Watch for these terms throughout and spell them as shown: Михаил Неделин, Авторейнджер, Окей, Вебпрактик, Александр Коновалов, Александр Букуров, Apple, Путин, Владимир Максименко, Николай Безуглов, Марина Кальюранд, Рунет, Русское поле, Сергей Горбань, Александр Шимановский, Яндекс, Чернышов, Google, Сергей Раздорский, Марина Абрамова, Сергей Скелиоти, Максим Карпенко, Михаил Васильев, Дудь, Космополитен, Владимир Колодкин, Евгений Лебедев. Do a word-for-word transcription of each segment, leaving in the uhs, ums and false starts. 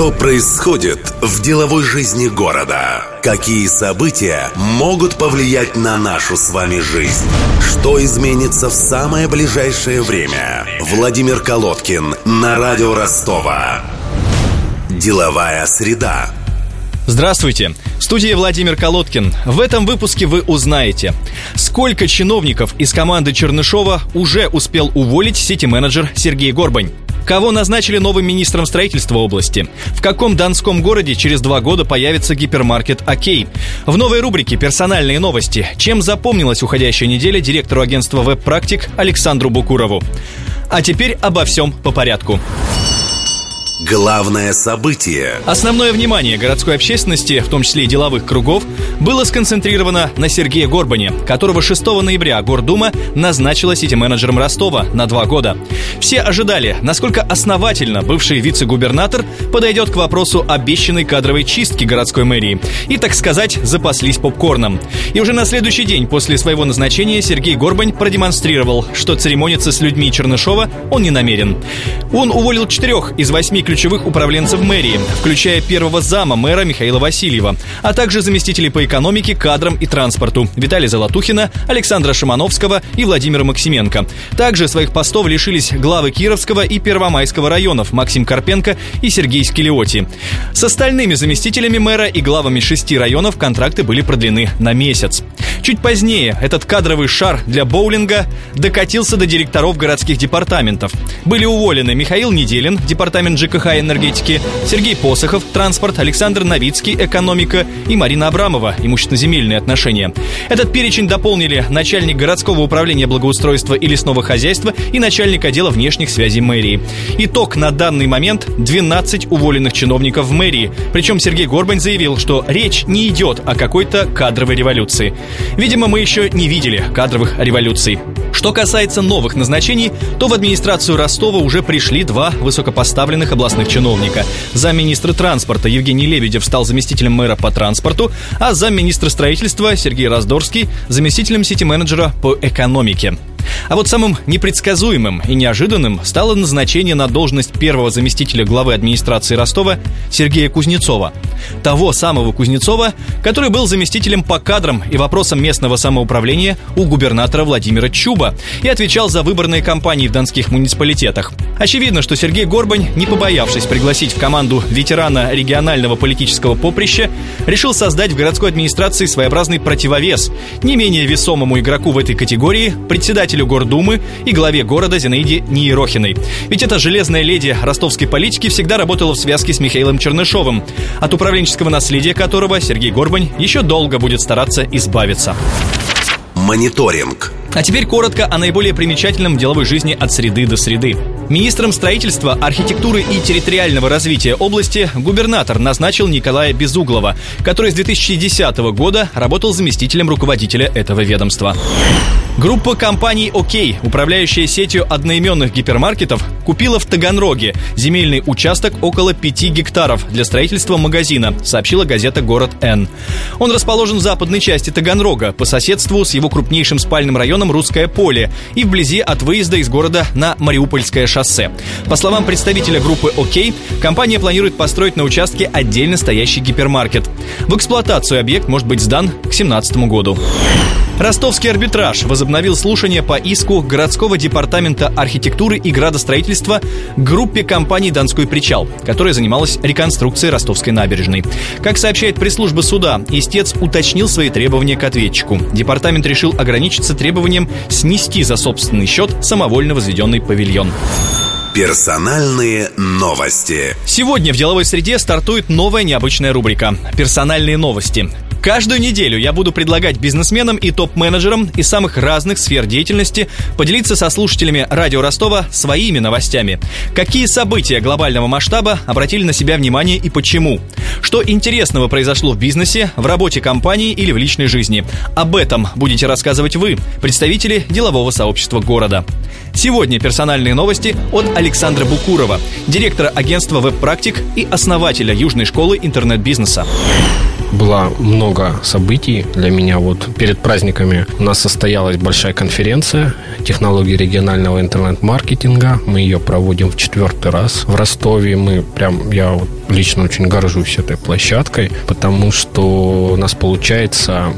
Что происходит в деловой жизни города? Какие события могут повлиять на нашу с вами жизнь? Что изменится в самое ближайшее время? Владимир Колодкин на радио Ростова. Деловая среда. Здравствуйте! В студии Владимир Колодкин. В этом выпуске вы узнаете, сколько чиновников из команды Чернышова уже успел уволить сити-менеджер Сергей Горбань, кого назначили новым министром строительства области, в каком донском городе через два года появится гипермаркет «Окей». В новой рубрике «Персональные новости» чем запомнилась уходящая неделя директору агентства «Вебпрактик» Александру Букурову. А теперь обо всем по порядку. Главное событие. Основное внимание городской общественности, в том числе и деловых кругов, было сконцентрировано на Сергее Горбане, которого шестого ноября Гордума назначила сити-менеджером Ростова на два года. Все ожидали, насколько основательно бывший вице-губернатор подойдет к вопросу обещанной кадровой чистки городской мэрии и, так сказать, запаслись попкорном. И уже на следующий день после своего назначения Сергей Горбань продемонстрировал, что церемониться с людьми Чернышова он не намерен. Он уволил четырех из восьми ключевых управленцев мэрии, включая первого зама мэра Михаила Васильева, а также заместителей по экономике, кадрам и транспорту Виталия Золотухина, Александра Шимановского и Владимира Максименко. Также своих постов лишились главы Кировского и Первомайского районов Максим Карпенко и Сергей Скелиоти. С остальными заместителями мэра и главами шести районов контракты были продлены на месяц. Чуть позднее этот кадровый шар для боулинга докатился до директоров городских департаментов. Были уволены Михаил Неделин, департамент ЖКХ и энергетики, Сергей Посохов, транспорт, Александр Новицкий, экономика и Марина Абрамова, имущественно-земельные отношения. Этот перечень дополнили начальник городского управления благоустройства и лесного хозяйства и начальник отдела внешних связей мэрии. Итог на данный момент – двенадцать уволенных чиновников в мэрии. Причем Сергей Горбань заявил, что речь не идет о какой-то кадровой революции. Видимо, мы еще не видели кадровых революций. Что касается новых назначений, то в администрацию Ростова уже пришли два высокопоставленных областных чиновника. Замминистра транспорта Евгений Лебедев стал заместителем мэра по транспорту, а замминистра строительства Сергей Раздорский – заместителем сити-менеджера по экономике. А вот самым непредсказуемым и неожиданным стало назначение на должность первого заместителя главы администрации Ростова Сергея Кузнецова. Того самого Кузнецова, который был заместителем по кадрам и вопросам местного самоуправления у губернатора Владимира Чуба и отвечал за выборные кампании в донских муниципалитетах. Очевидно, что Сергей Горбань, не побоявшись пригласить в команду ветерана регионального политического поприща, решил создать в городской администрации своеобразный противовес не менее весомому игроку в этой категории, председателю Гордумы и главе города Зинаиде Неирохиной. Ведь эта железная леди ростовской политики всегда работала в связке с Михаилом Чернышовым, от управленческого наследия которого Сергей Горбань еще долго будет стараться избавиться. Мониторинг. А теперь коротко о наиболее примечательном в деловой жизни от среды до среды. Министром строительства, архитектуры и территориального развития области губернатор назначил Николая Безуглова, который с две тысячи десятого года работал заместителем руководителя этого ведомства. Группа компаний «Окей», управляющая сетью одноименных гипермаркетов, купила в Таганроге земельный участок около пяти гектаров для строительства магазина, сообщила газета «Город Н». Он расположен в западной части Таганрога, по соседству с его крупнейшим спальным районом «Русское поле» и вблизи от выезда из города на Мариупольское шоссе. По словам представителя группы «Окей», компания планирует построить на участке отдельно стоящий гипермаркет. В эксплуатацию объект может быть сдан к две тысячи семнадцатому году. Ростовский арбитраж возобновил слушание по иску городского департамента архитектуры и градостроительства к группе компаний «Донской причал», которая занималась реконструкцией Ростовской набережной. Как сообщает пресс-служба суда, истец уточнил свои требования к ответчику. Департамент решил ограничиться требованием снести за собственный счет самовольно возведенный павильон. Персональные новости. Сегодня в деловой среде стартует новая необычная рубрика «Персональные новости». Каждую неделю я буду предлагать бизнесменам и топ-менеджерам из самых разных сфер деятельности поделиться со слушателями радио Ростова своими новостями. Какие события глобального масштаба обратили на себя внимание и почему? Что интересного произошло в бизнесе, в работе компании или в личной жизни? Об этом будете рассказывать вы, представители делового сообщества города. Сегодня персональные новости от Александра Букурова, директора агентства «Вебпрактик» и основателя Южной школы интернет-бизнеса. было много событий для меня. Вот перед праздниками у нас состоялась большая конференция «Технологии регионального интернет-маркетинга». Мы ее проводим в четвертый раз в Ростове. Мы прям, я вот лично очень горжусь этой площадкой, потому что у нас получается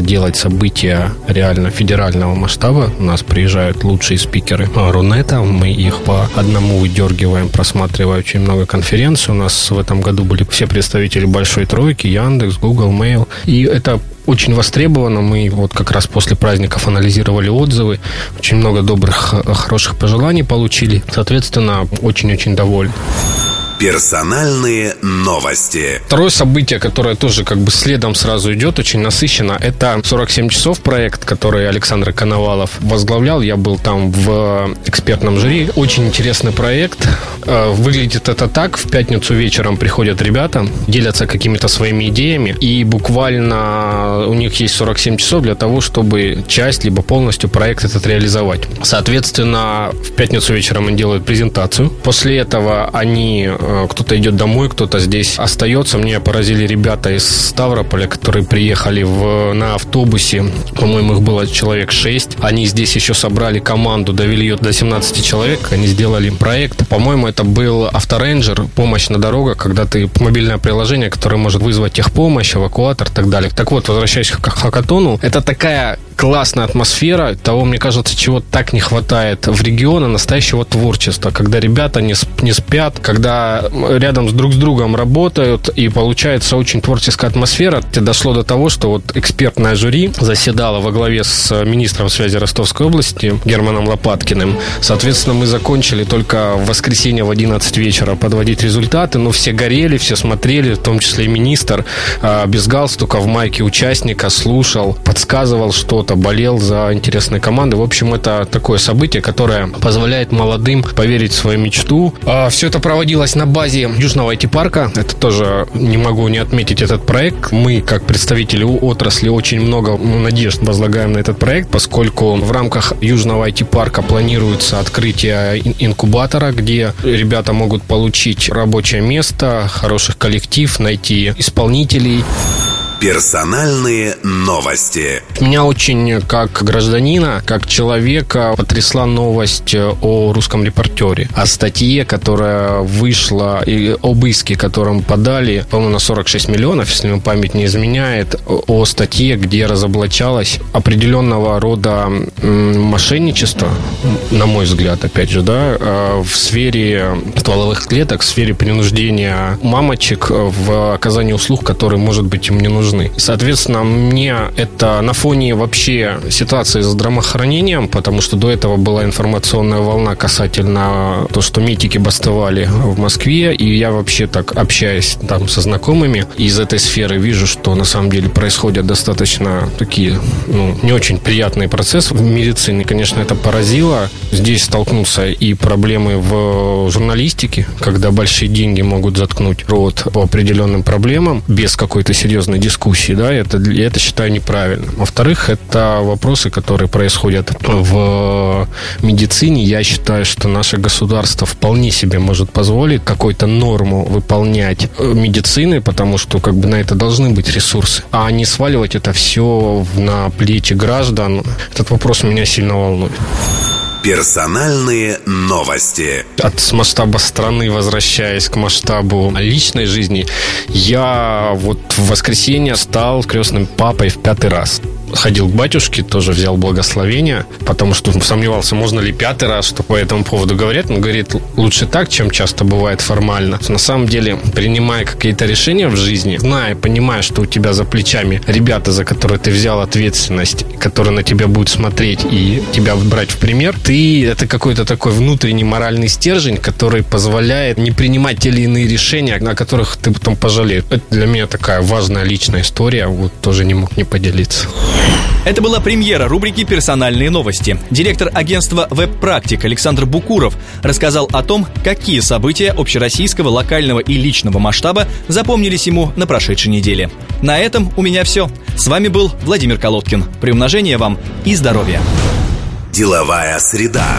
делать события реально федерального масштаба. У нас приезжают лучшие спикеры Рунета, мы их по одному выдергиваем, просматривая очень много конференций. У нас в этом году были все представители большой тройки: Яндекс, Google, Mail. И это очень востребовано. Мы вот как раз после праздников анализировали отзывы. Очень много добрых, хороших пожеланий получили. Соответственно, очень-очень довольны. Персональные новости. Второе событие, которое тоже как бы следом сразу идет, очень насыщенно, это сорок семь часов проект, который Александр Коновалов возглавлял. Я был там в экспертном жюри. Очень интересный проект. Выглядит это так: в пятницу вечером приходят ребята, делятся какими-то своими идеями, и буквально у них есть сорок семь часов для того, чтобы часть, либо полностью проект этот реализовать. Соответственно, в пятницу вечером они делают презентацию. После этого они... кто-то идет домой, кто-то здесь остается. Меня поразили ребята из Ставрополя, которые приехали в, на автобусе. По-моему, их было человек шесть. Они здесь еще собрали команду, довели ее до семнадцати человек. Они сделали проект. По-моему, это был авторейнджер, помощь на дорогах, когда ты мобильное приложение, которое может вызвать техпомощь, эвакуатор и так далее. Так вот, возвращаясь к хакатону, это такая классная атмосфера, того, мне кажется, чего так не хватает в регионе, настоящего творчества, когда ребята не, не спят, когда рядом с друг с другом работают, и получается очень творческая атмосфера. Дошло до того, что вот экспертное жюри заседало во главе с министром связи Ростовской области Германом Лопаткиным. Соответственно, мы закончили только в воскресенье в одиннадцать вечера подводить результаты, но все горели, все смотрели, в том числе и министр, без галстука, в майке участника, слушал, подсказывал что-то, болел за интересные команды. В общем, это такое событие, которое позволяет молодым поверить в свою мечту. Все это проводилось на базе Южного ай ти-парка. Это тоже не могу не отметить этот проект. Мы, как представители отрасли, очень много надежд возлагаем на этот проект, поскольку в рамках Южного ай ти-парка планируется открытие инкубатора, где ребята могут получить рабочее место, хороший коллектив, найти исполнителей. Персональные новости. Меня очень, как гражданина, как человека, потрясла новость о русском репортере, о статье, которая вышла, и об иске, которым подали, по-моему, на сорок шесть миллионов, если мне память не изменяет, о статье, где разоблачалось определенного рода мошенничество, на мой взгляд, опять же, да, в сфере стволовых клеток, в сфере принуждения мамочек в оказании услуг, которые, может быть, им не нужны. Соответственно, мне это на фоне вообще ситуации с здравоохранением, потому что до этого была информационная волна касательно того, что митики бастовали в Москве, и я вообще так, общаясь там со знакомыми из этой сферы, вижу, что на самом деле происходят достаточно такие, ну, не очень приятные процессы в медицине. Конечно, это поразило. Здесь столкнулся и проблемы в журналистике, когда большие деньги могут заткнуть рот по определенным проблемам без какой-то серьезной дискуссии. дискуссии, да, это, я это считаю неправильным. Во-вторых, это вопросы, которые происходят в медицине. Я считаю, что наше государство вполне себе может позволить какую-то норму выполнять медицины, потому что как бы на это должны быть ресурсы, а не сваливать это все на плечи граждан. Этот вопрос меня сильно волнует. Персональные новости. От масштаба страны, возвращаясь к масштабу личной жизни, я вот в воскресенье стал крестным папой в пятый раз. Ходил к батюшке, тоже взял благословение, потому что сомневался, можно ли пятый раз, что по этому поводу говорят. Он говорит, лучше так, чем часто бывает формально. На самом деле, принимая какие-то решения в жизни, зная, понимая, что у тебя за плечами ребята, за которые ты взял ответственность, которые на тебя будут смотреть и тебя брать в пример, ты, это какой-то такой внутренний моральный стержень, который позволяет не принимать те или иные решения, о которых ты потом пожалеешь. Это для меня такая важная личная история, вот тоже не мог не поделиться. Это была премьера рубрики «Персональные новости». Директор агентства «Вебпрактик» Александр Букуров рассказал о том, какие события общероссийского, локального и личного масштаба запомнились ему на прошедшей неделе. На этом у меня все. С вами был Владимир Колодкин. Приумножения вам и здоровья. Деловая среда.